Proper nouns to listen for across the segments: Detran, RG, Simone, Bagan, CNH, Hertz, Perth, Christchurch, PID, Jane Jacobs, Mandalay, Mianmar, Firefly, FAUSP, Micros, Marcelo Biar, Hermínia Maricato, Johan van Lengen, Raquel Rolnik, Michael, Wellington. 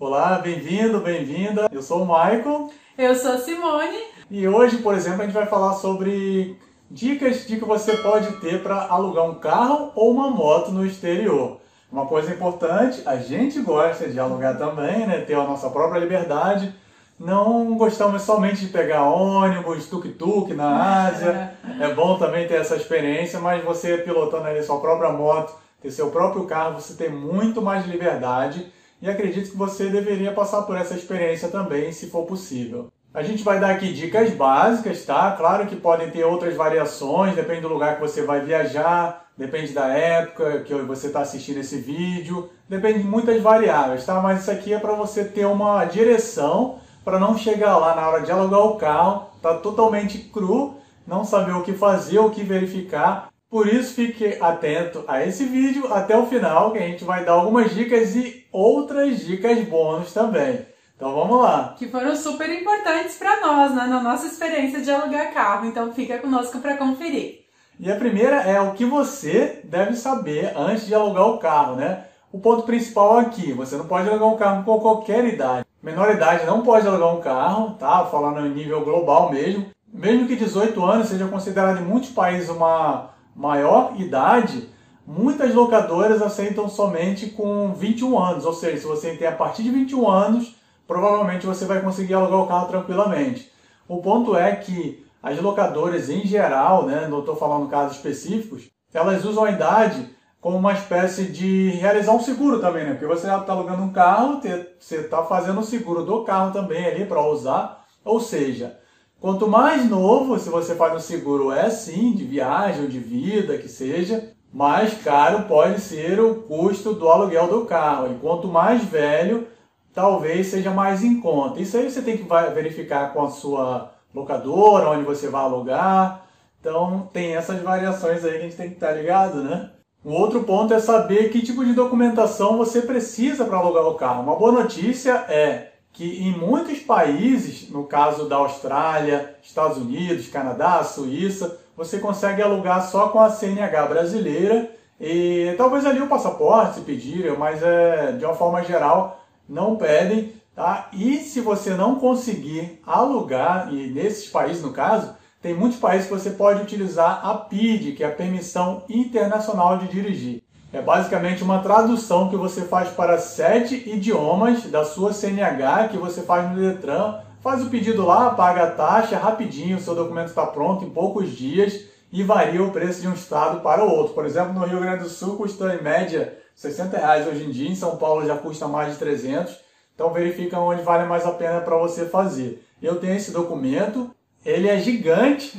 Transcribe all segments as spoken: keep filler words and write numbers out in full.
Olá, bem-vindo, bem-vinda. Eu sou o Michael. Eu sou a Simone. E hoje, por exemplo, a gente vai falar sobre dicas de que você pode ter para alugar um carro ou uma moto no exterior. Uma coisa importante, a gente gosta de alugar também, né? Ter a nossa própria liberdade. Não gostamos somente de pegar ônibus, tuk-tuk na Ásia. É bom também ter essa experiência, mas você pilotando ali sua própria moto, ter seu próprio carro, você tem muito mais liberdade. E acredito que você deveria passar por essa experiência também, se for possível. A gente vai dar aqui dicas básicas, tá? Claro que podem ter outras variações, depende do lugar que você vai viajar, depende da época que você está assistindo esse vídeo, depende de muitas variáveis, tá? Mas isso aqui é para você ter uma direção, para não chegar lá na hora de alugar o carro, tá totalmente cru, não saber o que fazer, o que verificar. Por isso, fique atento a esse vídeo até o final, que a gente vai dar algumas dicas e outras dicas bônus também. Então vamos lá! Que foram super importantes para nós, né? Na nossa experiência de alugar carro, então fica conosco para conferir. E a primeira é o que você deve saber antes de alugar o carro, né? O ponto principal aqui, você não pode alugar um carro com qualquer idade. Menor idade não pode alugar um carro, tá? Falando em nível global mesmo. Mesmo que dezoito anos seja considerado em muitos países uma maior idade, muitas locadoras aceitam somente com vinte e um anos, ou seja, se você tem a partir de vinte e um anos, provavelmente você vai conseguir alugar o carro tranquilamente. O ponto é que as locadoras em geral, né, não estou falando casos específicos, elas usam a idade como uma espécie de realizar um seguro também, né? Porque você está alugando um carro, você está fazendo o seguro do carro também ali para usar, ou seja, quanto mais novo, se você faz um seguro é sim, de viagem ou de vida, que seja, mais caro pode ser o custo do aluguel do carro. E quanto mais velho, talvez seja mais em conta. Isso aí você tem que verificar com a sua locadora, onde você vai alugar. Então tem essas variações aí que a gente tem que estar ligado, né? Um outro ponto é saber que tipo de documentação você precisa para alugar o carro. Uma boa notícia é que em muitos países, no caso da Austrália, Estados Unidos, Canadá, Suíça, você consegue alugar só com a C N H brasileira e talvez ali o passaporte se pedirem, mas é, de uma forma geral não pedem, tá? E se você não conseguir alugar, e nesses países no caso, tem muitos países que você pode utilizar a P I D, que é a Permissão Internacional de Dirigir. É basicamente uma tradução que você faz para sete idiomas da sua C N H, que você faz no Detran, faz o pedido lá, paga a taxa, rapidinho, o seu documento está pronto em poucos dias e varia o preço de um estado para o outro. Por exemplo, no Rio Grande do Sul custa em média sessenta reais hoje em dia, em São Paulo já custa mais de trezentos, então verifica onde vale mais a pena para você fazer. Eu tenho esse documento, ele é gigante,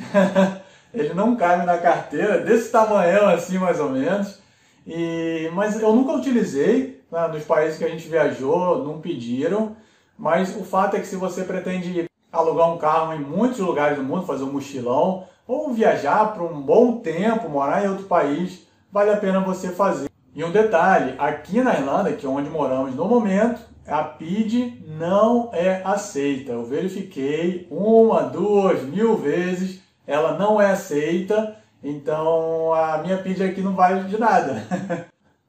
ele não cabe na carteira, desse tamanho assim mais ou menos. E, mas eu nunca utilizei, né, nos países que a gente viajou, não pediram, mas o fato é que se você pretende alugar um carro em muitos lugares do mundo, fazer um mochilão, ou viajar por um bom tempo, morar em outro país, vale a pena você fazer. E um detalhe, aqui na Irlanda, que é onde moramos no momento, a P I D não é aceita. Eu verifiquei uma, duas, mil vezes, ela não é aceita. Então a minha P I D aqui não vale de nada.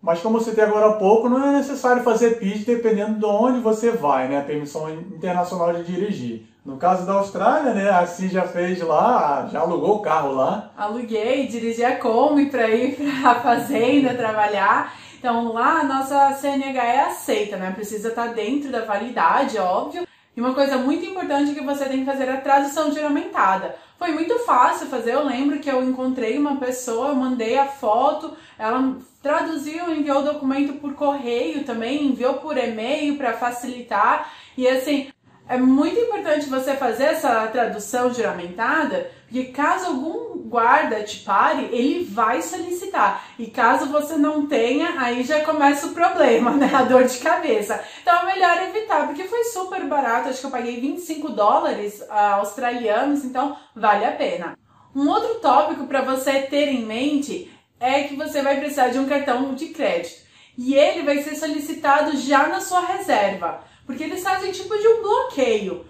Mas como você tem agora há pouco, não é necessário fazer P I D dependendo de onde você vai, né? A Permissão Internacional de Dirigir. No caso da Austrália, né? A Si já fez lá, já alugou o carro lá. Aluguei, dirigi a Kombi para ir para a fazenda trabalhar. Então lá a nossa C N H é aceita, né? Precisa estar dentro da validade, óbvio. E uma coisa muito importante que você tem que fazer é a tradução juramentada. Foi muito fácil fazer, eu lembro que eu encontrei uma pessoa, eu mandei a foto, ela traduziu, enviou o documento por correio também, enviou por e-mail para facilitar. E assim, é muito importante você fazer essa tradução juramentada, porque caso algum guarda te pare, ele vai solicitar. E caso você não tenha, aí já começa o problema, né? A dor de cabeça. Então é melhor evitar, porque foi super barato. Acho que eu paguei vinte e cinco dólares australianos, então vale a pena. Um outro tópico para você ter em mente é que você vai precisar de um cartão de crédito. E ele vai ser solicitado já na sua reserva, porque eles fazem tipo de um bloqueio.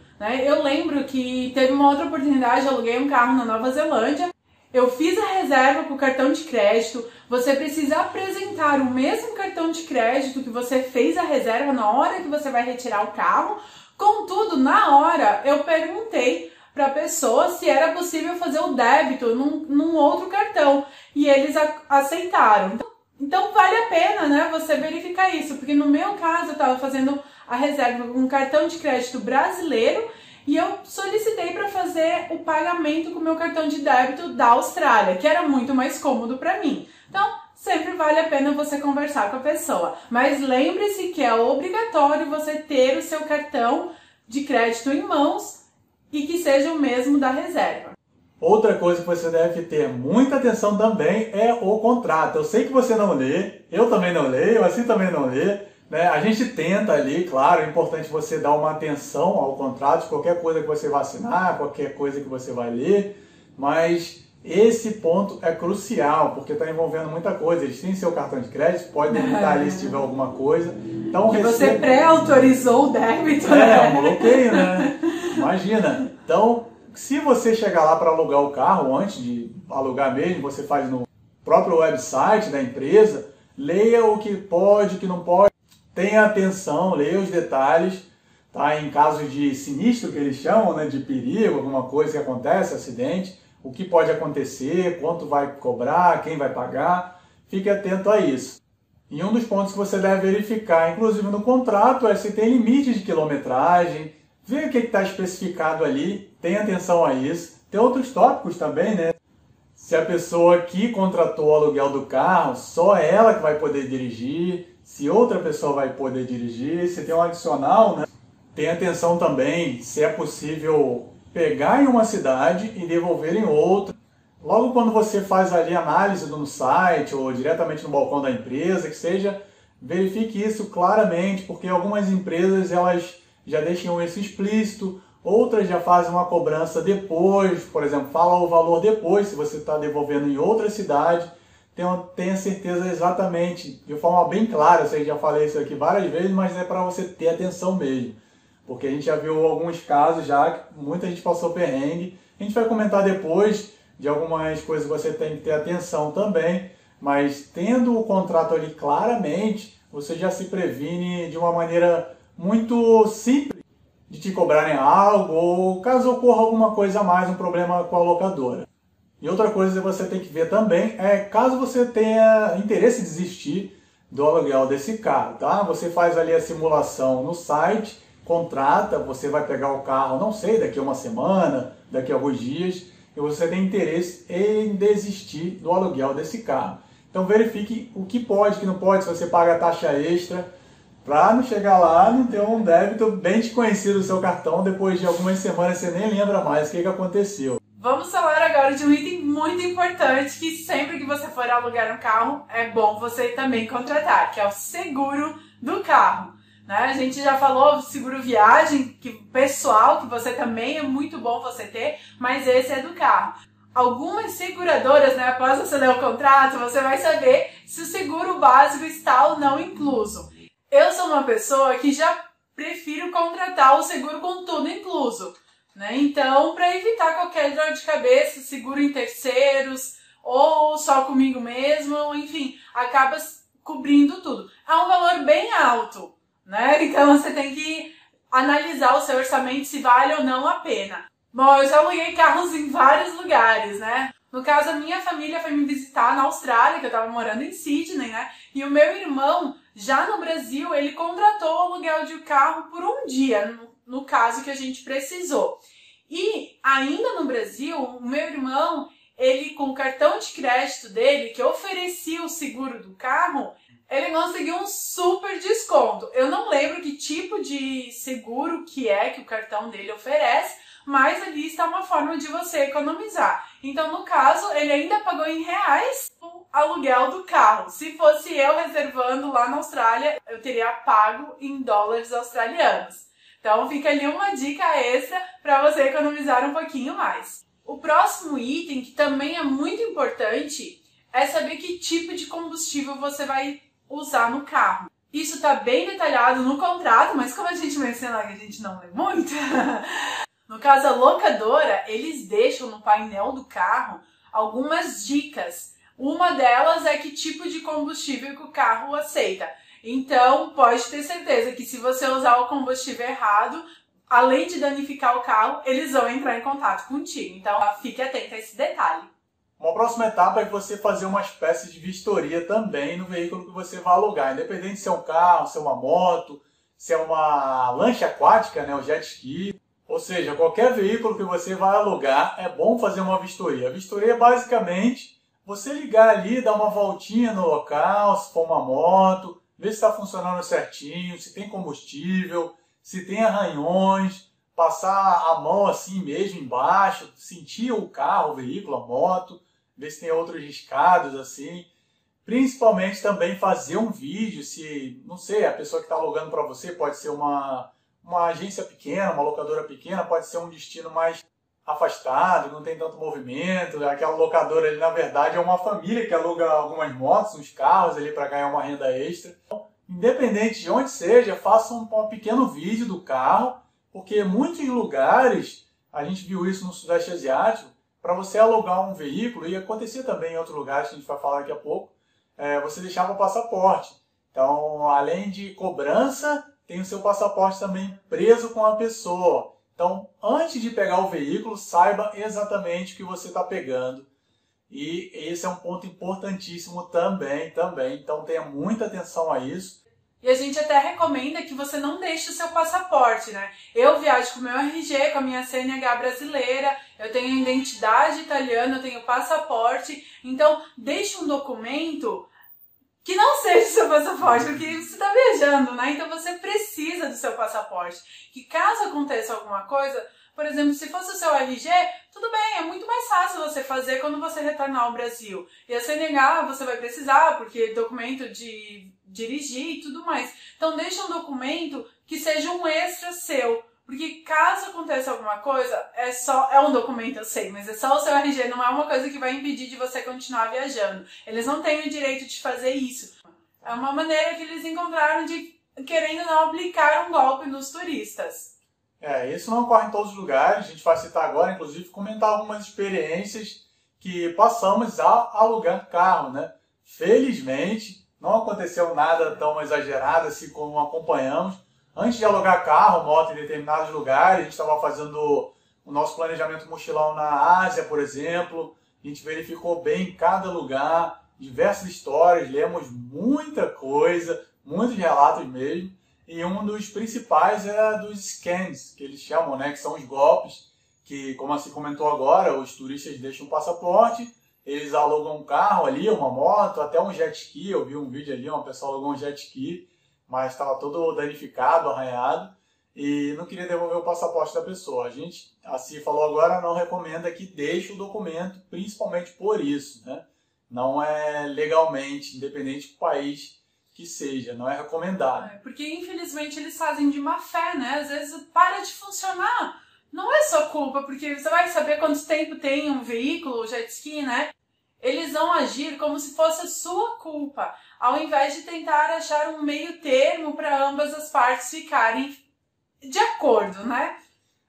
Eu lembro que teve uma outra oportunidade, eu aluguei um carro na Nova Zelândia Eu fiz a reserva para o cartão de crédito, você precisa apresentar o mesmo cartão de crédito que você fez a reserva na hora que você vai retirar o carro. Contudo, na hora eu perguntei para a pessoa se era possível fazer o débito num, num outro cartão e eles a, aceitaram. Então vale a pena, né, você verificar isso, porque no meu caso eu estava fazendo a reserva com um cartão de crédito brasileiro e eu solicitei para fazer o pagamento com o meu cartão de débito da Austrália, que era muito mais cômodo para mim. Então, sempre vale a pena você conversar com a pessoa. Mas lembre-se que é obrigatório você ter o seu cartão de crédito em mãos e que seja o mesmo da reserva. Outra coisa que você deve ter muita atenção também é o contrato. Eu sei que você não lê, eu também não leio, assim também não lê. Né? A gente tenta ali, claro, é importante você dar uma atenção ao contrato, qualquer coisa que você vai assinar, qualquer coisa que você vai ler, mas esse ponto é crucial, porque está envolvendo muita coisa. Eles têm seu cartão de crédito, pode perguntar ali se tiver alguma coisa. Então, que receba... você pré-autorizou o débito, né? É, um bloqueio, né? Imagina. Então, se você chegar lá para alugar o carro, antes de alugar mesmo, você faz no próprio website da empresa, leia o que pode, o que não pode. Tenha atenção, leia os detalhes, tá? Em caso de sinistro, que eles chamam, né, de perigo, alguma coisa que acontece, acidente, o que pode acontecer, quanto vai cobrar, quem vai pagar, fique atento a isso. E um dos pontos que você deve verificar, inclusive no contrato, é se tem limite de quilometragem, vê o que está especificado ali, tenha atenção a isso. Tem outros tópicos também, né? Se a pessoa que contratou o aluguel do carro, só ela que vai poder dirigir, se outra pessoa vai poder dirigir, se tem um adicional, né? Tenha atenção também se é possível pegar em uma cidade e devolver em outra. Logo quando você faz ali análise no site ou diretamente no balcão da empresa, que seja, verifique isso claramente, porque algumas empresas elas já deixam isso explícito, outras já fazem uma cobrança depois, por exemplo, fala o valor depois, se você está devolvendo em outra cidade. Tenha certeza exatamente, de forma bem clara, eu sei que já falei isso aqui várias vezes, mas é para você ter atenção mesmo. Porque a gente já viu alguns casos já, que muita gente passou perrengue. A gente vai comentar depois de algumas coisas que você tem que ter atenção também, mas tendo o contrato ali claramente, você já se previne de uma maneira muito simples de te cobrarem algo ou caso ocorra alguma coisa a mais, um problema com a locadora. E outra coisa que você tem que ver também é caso você tenha interesse em desistir do aluguel desse carro, tá? Você faz ali a simulação no site, contrata, você vai pegar o carro, não sei, daqui a uma semana, daqui a alguns dias, e você tem interesse em desistir do aluguel desse carro. Então verifique o que pode, o que não pode, se você paga taxa extra, para não chegar lá e não ter um débito bem desconhecido do seu cartão, depois de algumas semanas você nem lembra mais o que, que aconteceu. Vamos falar agora de um item muito importante que sempre que você for alugar um carro é bom você também contratar, que é o seguro do carro, né? A gente já falou do seguro viagem, que pessoal, que você também é muito bom você ter, mas esse é do carro. Algumas seguradoras, né, após você ler o contrato, você vai saber se o seguro básico está ou não incluso. Eu sou uma pessoa que já prefiro contratar o seguro com tudo incluso. Né? Então, para evitar qualquer dor de cabeça, seguro em terceiros ou só comigo mesmo, enfim, acaba cobrindo tudo. É um valor bem alto, né? Então você tem que analisar o seu orçamento se vale ou não a pena. Bom, eu já aluguei carros em vários lugares, né? No caso, a minha família foi me visitar na Austrália, que eu estava morando em Sydney, né? E o meu irmão, já no Brasil, ele contratou o aluguel de um carro por um dia, no caso que a gente precisou. E ainda no Brasil, o meu irmão, ele com o cartão de crédito dele, que oferecia o seguro do carro, ele conseguiu um super desconto. Eu não lembro que tipo de seguro que é que o cartão dele oferece, mas ali está uma forma de você economizar. Então, no caso, ele ainda pagou em reais o aluguel do carro. Se fosse eu reservando lá na Austrália, eu teria pago em dólares australianos. Então fica ali uma dica extra para você economizar um pouquinho mais. O próximo item, que também é muito importante, é saber que tipo de combustível você vai usar no carro. Isso está bem detalhado no contrato, mas como a gente menciona que a gente não lê muito, no caso a locadora, eles deixam no painel do carro algumas dicas. Uma delas é que tipo de combustível que o carro aceita. Então, pode ter certeza que se você usar o combustível errado, além de danificar o carro, eles vão entrar em contato contigo. Então, fique atento a esse detalhe. Uma próxima etapa é você fazer uma espécie de vistoria também no veículo que você vai alugar. Independente se é um carro, se é uma moto, se é uma lancha aquática, né, um jet ski. Ou seja, qualquer veículo que você vai alugar, é bom fazer uma vistoria. A vistoria é basicamente você ligar ali, dar uma voltinha no local, se for uma moto, ver se está funcionando certinho, se tem combustível, se tem arranhões, passar a mão assim mesmo embaixo, sentir o carro, o veículo, a moto, ver se tem outros riscados assim. Principalmente também fazer um vídeo, se, não sei, a pessoa que está alugando para você pode ser uma... uma agência pequena, uma locadora pequena, pode ser um destino mais afastado, não tem tanto movimento. Aquela locadora ali, na verdade, é uma família que aluga algumas motos, uns carros ali para ganhar uma renda extra. Então, independente de onde seja, faça um, um pequeno vídeo do carro, porque muitos lugares, a gente viu isso no Sudeste Asiático, para você alugar um veículo, e acontecia também em outros lugares, que a gente vai falar daqui a pouco, é, você deixava o passaporte. Então, além de cobrança, tem o seu passaporte também preso com a pessoa. Então, antes de pegar o veículo, saiba exatamente o que você está pegando. E esse é um ponto importantíssimo também, também. Então, tenha muita atenção a isso. E a gente até recomenda que você não deixe o seu passaporte, né? Eu viajo com o meu R G, com a minha C N H brasileira, eu tenho identidade italiana, eu tenho passaporte. Então, deixe um documento que não seja o seu passaporte, porque você está viajando, né? Então você precisa do seu passaporte. Que caso aconteça alguma coisa, por exemplo, se fosse o seu R G, tudo bem, é muito mais fácil você fazer quando você retornar ao Brasil. E a C N H você vai precisar, porque documento de dirigir e tudo mais. Então deixa um documento que seja um extra seu. Porque caso aconteça alguma coisa, é só é um documento, eu sei, mas é só o seu R G, não é uma coisa que vai impedir de você continuar viajando. Eles não têm o direito de fazer isso. É uma maneira que eles encontraram de, querendo não, aplicar um golpe nos turistas. É, isso não ocorre em todos os lugares. A gente vai citar agora, inclusive, comentar algumas experiências que passamos a alugar carro, né? Felizmente, não aconteceu nada tão exagerado assim como acompanhamos. Antes de alugar carro, moto em determinados lugares, a gente estava fazendo o nosso planejamento mochilão na Ásia, por exemplo. A gente verificou bem em cada lugar, diversas histórias, lemos muita coisa, muitos relatos mesmo. E um dos principais era dos scams, que eles chamam, né, que são os golpes, que, como se comentou agora, os turistas deixam um passaporte, eles alugam um carro ali, uma moto, até um jet ski. Eu vi um vídeo ali, uma pessoa alugou um jet ski, mas estava todo danificado, arranhado, e não queria devolver o passaporte da pessoa. A gente, a C falou agora, não recomenda que deixe o documento, principalmente por isso, né? Não é legalmente, independente do país que seja, não é recomendado. É, porque, infelizmente, eles fazem de má fé, né? Às vezes para de funcionar. Não é só culpa, porque você vai saber quanto tempo tem um veículo, um jet ski, né? Eles vão agir como se fosse a sua culpa, ao invés de tentar achar um meio termo para ambas as partes ficarem de acordo, né?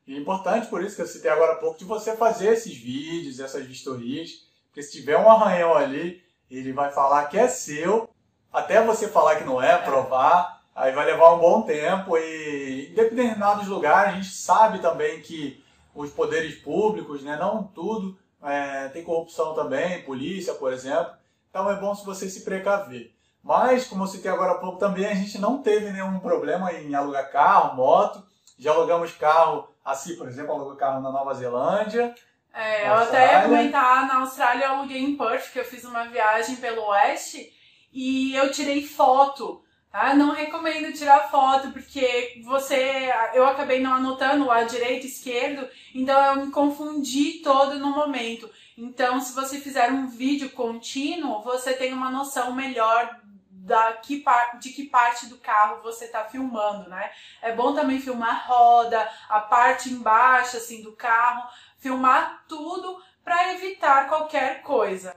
É importante, por isso que eu citei agora há pouco, de você fazer esses vídeos, essas vistorias, porque se tiver um arranhão ali, ele vai falar que é seu, até você falar que não é, provar, é. Aí vai levar um bom tempo. E em determinados lugares, a gente sabe também que os poderes públicos, né, não tudo, É, tem corrupção também, polícia, por exemplo. Então é bom se você se precaver. Mas, como eu citei agora há pouco também, a gente não teve nenhum problema em alugar carro, moto. Já alugamos carro, assim, por exemplo, alugou carro na Nova Zelândia. É, eu até ia comentar, na Austrália eu aluguei em Perth, que eu fiz uma viagem pelo oeste e eu tirei foto. Ah, não recomendo tirar foto, porque você, eu acabei não anotando lá direito, esquerdo, então eu me confundi todo no momento. Então, se você fizer um vídeo contínuo, você tem uma noção melhor da que, de que parte do carro você está filmando, né? É bom também filmar a roda, a parte embaixo assim do carro, filmar tudo para evitar qualquer coisa.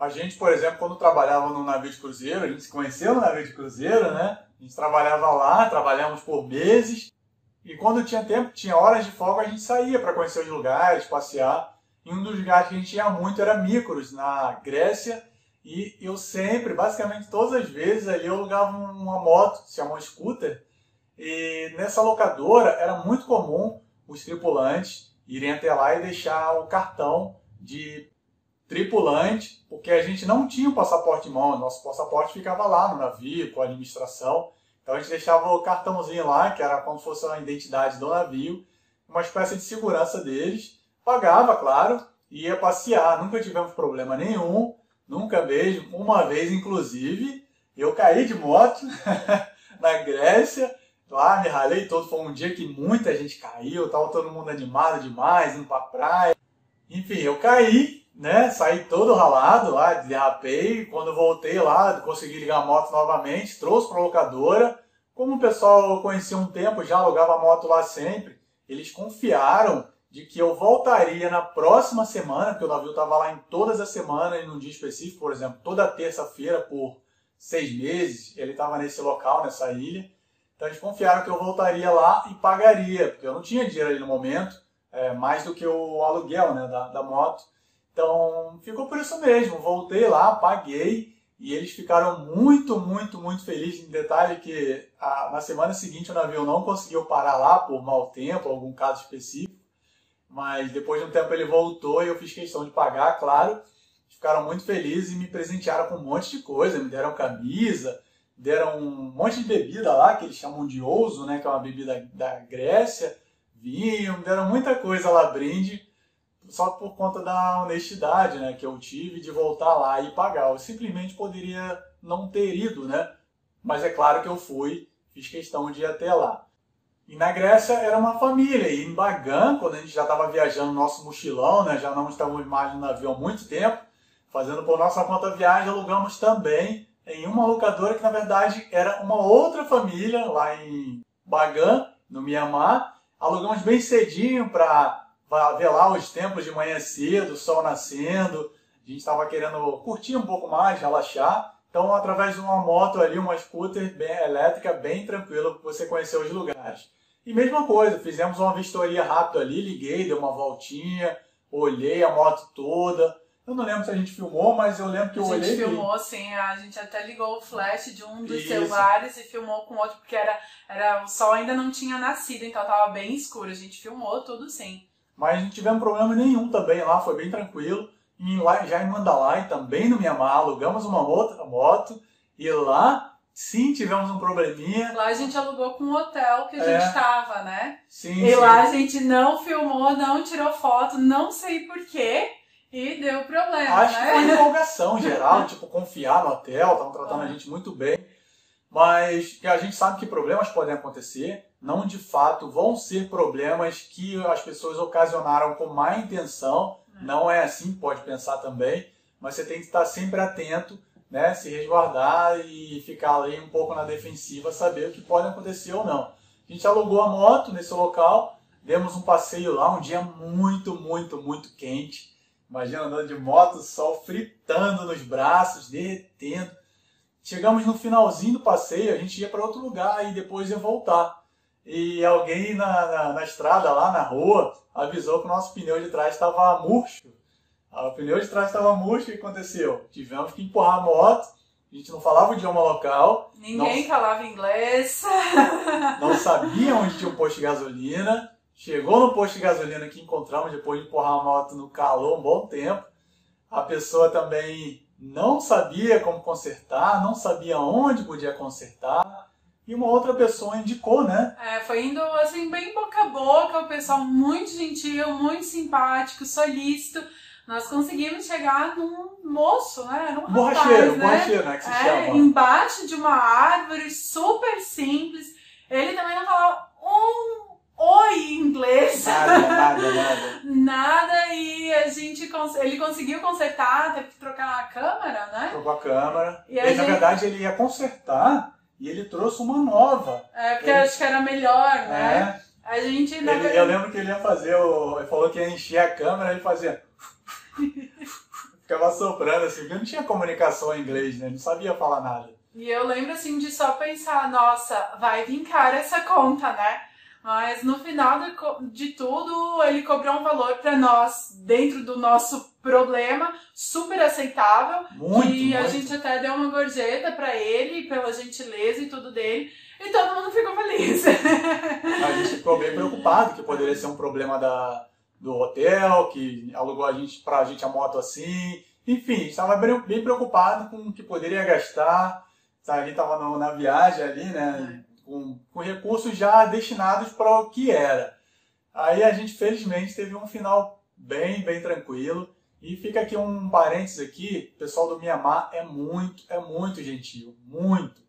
A gente, por exemplo, quando trabalhava no navio de cruzeiro, a gente se conheceu no navio de cruzeiro, né? A gente trabalhava lá, trabalhávamos por meses. E quando tinha tempo, tinha horas de folga, a gente saía para conhecer os lugares, passear. E um dos lugares que a gente ia muito era Micros, na Grécia. E eu sempre, basicamente todas as vezes, ali eu alugava uma moto, se chama um scooter. E nessa locadora era muito comum os tripulantes irem até lá e deixar o cartão de tripulante, porque a gente não tinha o passaporte em mão, nosso passaporte ficava lá no navio, com a administração. Então a gente deixava o cartãozinho lá, que era como se fosse a identidade do navio, uma espécie de segurança deles, pagava, claro, e ia passear. Nunca tivemos problema nenhum, nunca mesmo. Uma vez, inclusive, eu caí de moto na Grécia, lá me ralei todo, foi um dia que muita gente caiu, tava todo mundo animado demais, indo pra praia. Enfim, eu caí, né, saí todo ralado lá, derrapei, quando eu voltei lá, consegui ligar a moto novamente, trouxe pra locadora. Como o pessoal eu conhecia um tempo, já alugava a moto lá sempre, eles confiaram de que eu voltaria na próxima semana, porque o navio tava lá em todas as semanas, num dia específico, por exemplo, toda terça-feira por seis meses, ele tava nesse local, nessa ilha. Então eles confiaram que eu voltaria lá e pagaria, porque eu não tinha dinheiro ali no momento, é, mais do que o aluguel, né, da, da moto. Então ficou por isso mesmo, voltei lá, paguei, e eles ficaram muito, muito, muito felizes. Em detalhe que a, na semana seguinte o navio não conseguiu parar lá por mau tempo, algum caso específico, mas depois de um tempo ele voltou e eu fiz questão de pagar, claro. Ficaram muito felizes e me presentearam com um monte de coisa, me deram camisa, deram um monte de bebida lá, que eles chamam de ouzo, né, que é uma bebida da Grécia, vinho, deram muita coisa lá, brinde, só por conta da honestidade, né, que eu tive de voltar lá e pagar. Eu simplesmente poderia não ter ido, né, mas é claro que eu fui, fiz questão de ir até lá. E na Grécia era uma família, e em Bagan, quando a gente já estava viajando no nosso mochilão, né, já não estávamos mais no navio há muito tempo, fazendo por nossa conta viagem, alugamos também em uma locadora que, na verdade, era uma outra família, lá em Bagan, no Mianmar. Alugamos bem cedinho para ver lá os tempos de manhã cedo, o sol nascendo. A gente estava querendo curtir um pouco mais, relaxar. Então, através de uma moto ali, uma scooter bem elétrica, bem tranquilo, você conhecer os lugares. E mesma coisa, fizemos uma vistoria rápida ali, liguei, dei uma voltinha, olhei a moto toda. Eu não lembro se a gente filmou, mas eu lembro que eu olhei... A gente filmou, e... sim. A gente até ligou o flash de um dos Isso. celulares e filmou com o outro, porque era, era, o sol ainda não tinha nascido, então estava bem escuro. A gente filmou tudo, sim. Mas não tivemos problema nenhum também lá, foi bem tranquilo. E lá, já em Mandalay, também no Mianmar, alugamos uma outra moto e lá... Sim, tivemos um probleminha. Lá a gente alugou com o hotel que a é. gente estava, né? Sim, E sim. lá a gente não filmou, não tirou foto, não sei porquê. E deu problema, Acho né? que foi uma empolgação geral, tipo, confiar no hotel, estavam tratando ah. a gente muito bem. Mas a gente sabe que problemas podem acontecer, não de fato vão ser problemas que as pessoas ocasionaram com má intenção. Ah. Não é assim, pode pensar também, mas você tem que estar sempre atento, né? Se resguardar e ficar ali um pouco na defensiva, saber o que pode acontecer ou não. A gente alugou a moto nesse local, demos um passeio lá, um dia muito, muito, muito quente. Imagina andando de moto, sol fritando nos braços, derretendo. Chegamos no finalzinho do passeio, a gente ia para outro lugar e depois ia voltar. E alguém na, na, na estrada, lá na rua, avisou que o nosso pneu de trás estava murcho. O pneu de trás estava murcho e o que aconteceu? Tivemos que empurrar a moto, a gente não falava o idioma local. Ninguém não, falava inglês. Não sabia onde tinha um posto de gasolina. Chegou no posto de gasolina que encontramos depois de empurrar a moto no calor um bom tempo. A pessoa também não sabia como consertar, não sabia onde podia consertar. E uma outra pessoa indicou, né? É, foi indo assim bem boca a boca, o pessoal muito gentil, muito simpático, solícito. Nós conseguimos chegar num moço, né? Era um borracheiro, rapaz, né? borracheiro, né? Que se é, chama. Embaixo de uma árvore, super simples. Ele também não falava um... Oi, inglês! Nada, nada, nada. Nada, e a gente cons... ele conseguiu consertar, teve que trocar a câmera, né? Trocou a câmera. E, e a gente... na verdade ele ia consertar e ele trouxe uma nova. É, porque ele... eu acho que era melhor, né? É. A gente ainda... ele, eu lembro que ele ia fazer, o... ele falou que ia encher a câmera, ele fazia... Ficava soprando assim, porque não tinha comunicação em inglês, né? Ele não sabia falar nada. E eu lembro assim de só pensar, nossa, vai vincar essa conta, né? Mas no final de tudo, ele cobrou um valor para nós, dentro do nosso problema, super aceitável. Muito, e muito. A gente até deu uma gorjeta para ele, pela gentileza e tudo dele. E todo mundo ficou feliz. A gente ficou bem preocupado que poderia ser um problema da, do hotel, que alugou a gente, pra gente a moto assim. Enfim, estava bem preocupado com o que poderia gastar. A gente estava na viagem ali, né? É. Com, com recursos já destinados para o que era. Aí a gente, felizmente, teve um final bem, bem tranquilo. E fica aqui um parênteses aqui, o pessoal do Mianmar é muito, é muito gentil, muito.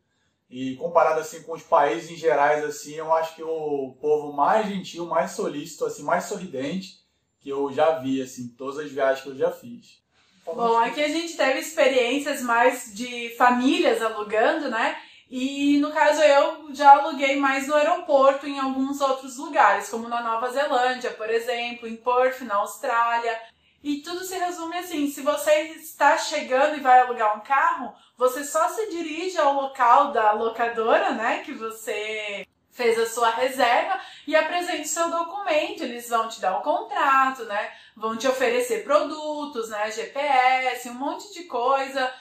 E comparado assim com os países em gerais, assim, eu acho que o povo mais gentil, mais solícito, assim, mais sorridente que eu já vi, assim, todas as viagens que eu já fiz. Bom, aqui a gente teve experiências mais de famílias alugando, né? E, no caso, eu já aluguei mais no aeroporto em alguns outros lugares, como na Nova Zelândia, por exemplo, em Perth, na Austrália. E tudo se resume assim, se você está chegando e vai alugar um carro, você só se dirige ao local da locadora, né, que você fez a sua reserva e apresente seu documento, eles vão te dar o contrato, né, vão te oferecer produtos, né, G P S, um monte de coisa.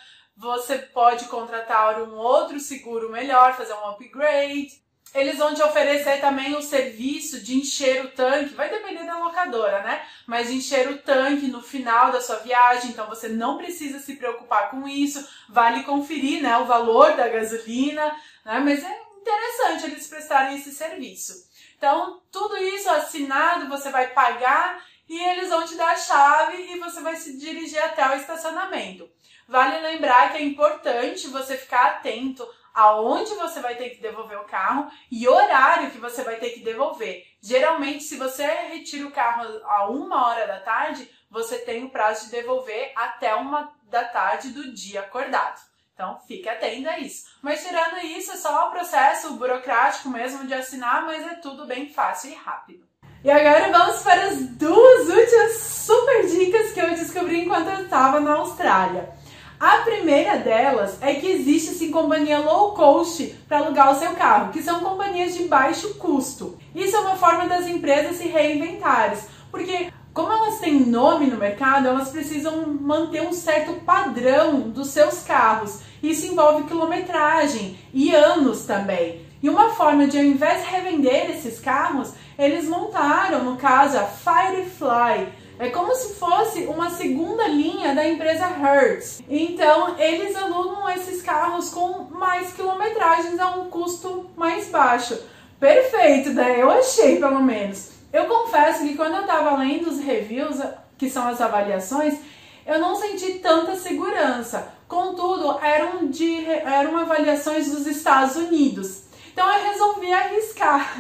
Você pode contratar um outro seguro melhor, fazer um upgrade. Eles vão te oferecer também o serviço de encher o tanque, vai depender da locadora, né? Mas encher o tanque no final da sua viagem, então você não precisa se preocupar com isso. Vale conferir, né, o valor da gasolina, né? Mas é interessante eles prestarem esse serviço. Então, tudo isso assinado, você vai pagar e eles vão te dar a chave e você vai se dirigir até o estacionamento. Vale lembrar que é importante você ficar atento aonde você vai ter que devolver o carro e horário que você vai ter que devolver. Geralmente, se você retira o carro a uma hora da tarde, você tem o prazo de devolver até uma da tarde do dia acordado. Então, fique atento a isso. Mas tirando isso, é só o processo burocrático mesmo de assinar, mas é tudo bem fácil e rápido. E agora vamos para as duas últimas super dicas que eu descobri enquanto eu estava na Austrália. A primeira delas é que existe sim companhia low cost para alugar o seu carro, que são companhias de baixo custo. Isso é uma forma das empresas se reinventarem, porque como elas têm nome no mercado, elas precisam manter um certo padrão dos seus carros. Isso envolve quilometragem e anos também. E uma forma de, ao invés de revender esses carros, eles montaram, no caso, a Firefly. É como se fosse uma segunda linha da empresa Hertz. Então, eles alugam esses carros com mais quilometragens a um custo mais baixo. Perfeito, né? Eu achei, pelo menos. Eu confesso que quando eu estava lendo os reviews, que são as avaliações, eu não senti tanta segurança. Contudo, eram, de, eram avaliações dos Estados Unidos. Então, eu resolvi arriscar.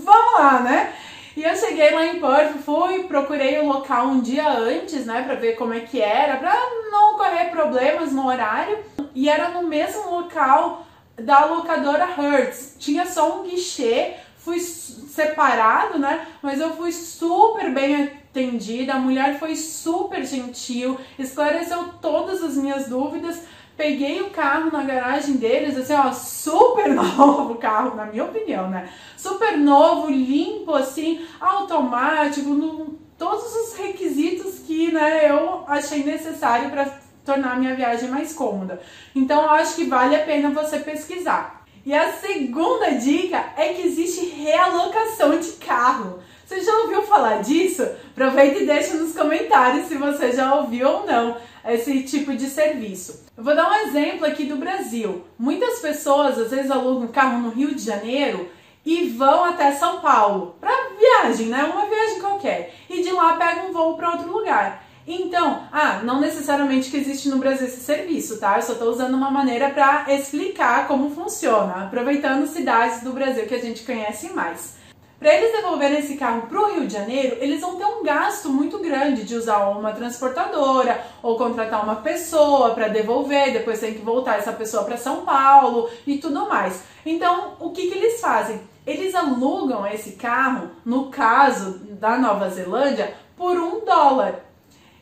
Vamos lá, né? E eu cheguei lá em Perth, fui, procurei o local um dia antes, né, pra ver como é que era, pra não correr problemas no horário. E era no mesmo local da locadora Hertz. Tinha só um guichê, fui separado, né, mas eu fui super bem atendida, a mulher foi super gentil, esclareceu todas as minhas dúvidas. Peguei o carro na garagem deles, assim, ó, super novo o carro, na minha opinião, né? Super novo, limpo, assim, automático, no, todos os requisitos que, né, eu achei necessário para tornar a minha viagem mais cômoda. Então, eu acho que vale a pena você pesquisar. E a segunda dica é que existe realocação de carro. Você já ouviu falar disso? Aproveita e deixa nos comentários se você já ouviu ou não esse tipo de serviço. Eu vou dar um exemplo aqui do Brasil. Muitas pessoas às vezes alugam um carro no Rio de Janeiro e vão até São Paulo para viagem, né? Uma viagem qualquer. E de lá pegam um voo para outro lugar. Então, ah, não necessariamente que existe no Brasil esse serviço, tá? Eu só estou usando uma maneira para explicar como funciona, aproveitando cidades do Brasil que a gente conhece mais. Para eles devolverem esse carro para o Rio de Janeiro, eles vão ter um gasto muito grande de usar uma transportadora ou contratar uma pessoa para devolver, depois tem que voltar essa pessoa para São Paulo e tudo mais. Então, o que que eles fazem? Eles alugam esse carro, no caso da Nova Zelândia, por um dólar.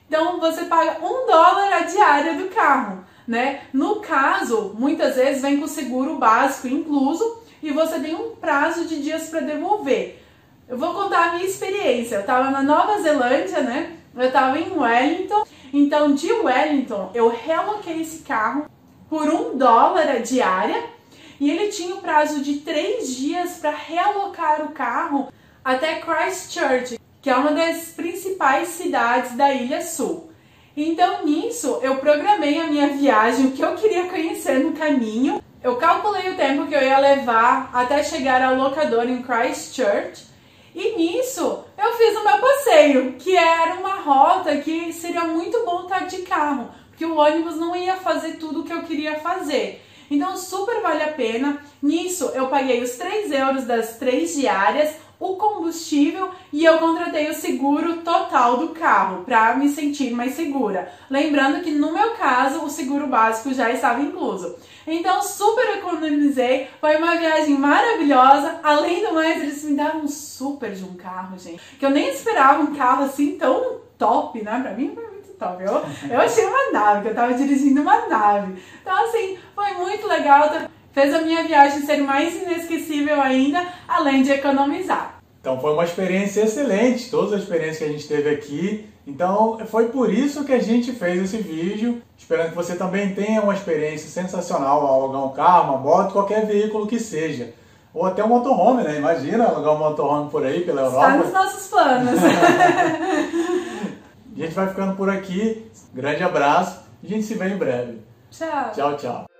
Então, você paga um dólar a diária do carro, né? No caso, muitas vezes vem com seguro básico incluso. e você tem um prazo de dias para devolver. Eu vou contar a minha experiência. Eu estava na Nova Zelândia, né? Eu estava em Wellington. Então, de Wellington, eu reloquei esse carro por um dólar a diária e ele tinha o prazo de três dias para realocar o carro até Christchurch, que é uma das principais cidades da Ilha Sul. Então, nisso, eu programei a minha viagem, o que eu queria conhecer no caminho. Eu calculei o tempo que eu ia levar até chegar ao locador em Christchurch. E nisso, eu fiz o meu passeio, que era uma rota que seria muito bom estar de carro, porque o ônibus não ia fazer tudo o que eu queria fazer. Então, super vale a pena. Nisso, eu paguei os três euros das três diárias, o combustível e eu contratei o seguro total do carro, para me sentir mais segura. Lembrando que, no meu caso, o seguro básico já estava incluso. Então, super economizei, foi uma viagem maravilhosa. Além do mais, eles me deram um super de um carro, gente, que eu nem esperava um carro assim tão top, né? Pra mim foi muito top. Eu, eu achei uma nave, que eu tava dirigindo uma nave. Então, assim, foi muito legal. Fez a minha viagem ser mais inesquecível ainda, além de economizar. Então, foi uma experiência excelente, todas as experiências que a gente teve aqui. Então, foi por isso que a gente fez esse vídeo, esperando que você também tenha uma experiência sensacional ao alugar um carro, uma moto, qualquer veículo que seja. Ou até um motorhome, né? Imagina alugar um motorhome por aí, pela Europa. Está nos nossos planos. A gente vai ficando por aqui. Grande abraço e a gente se vê em breve. Tchau. Tchau, tchau.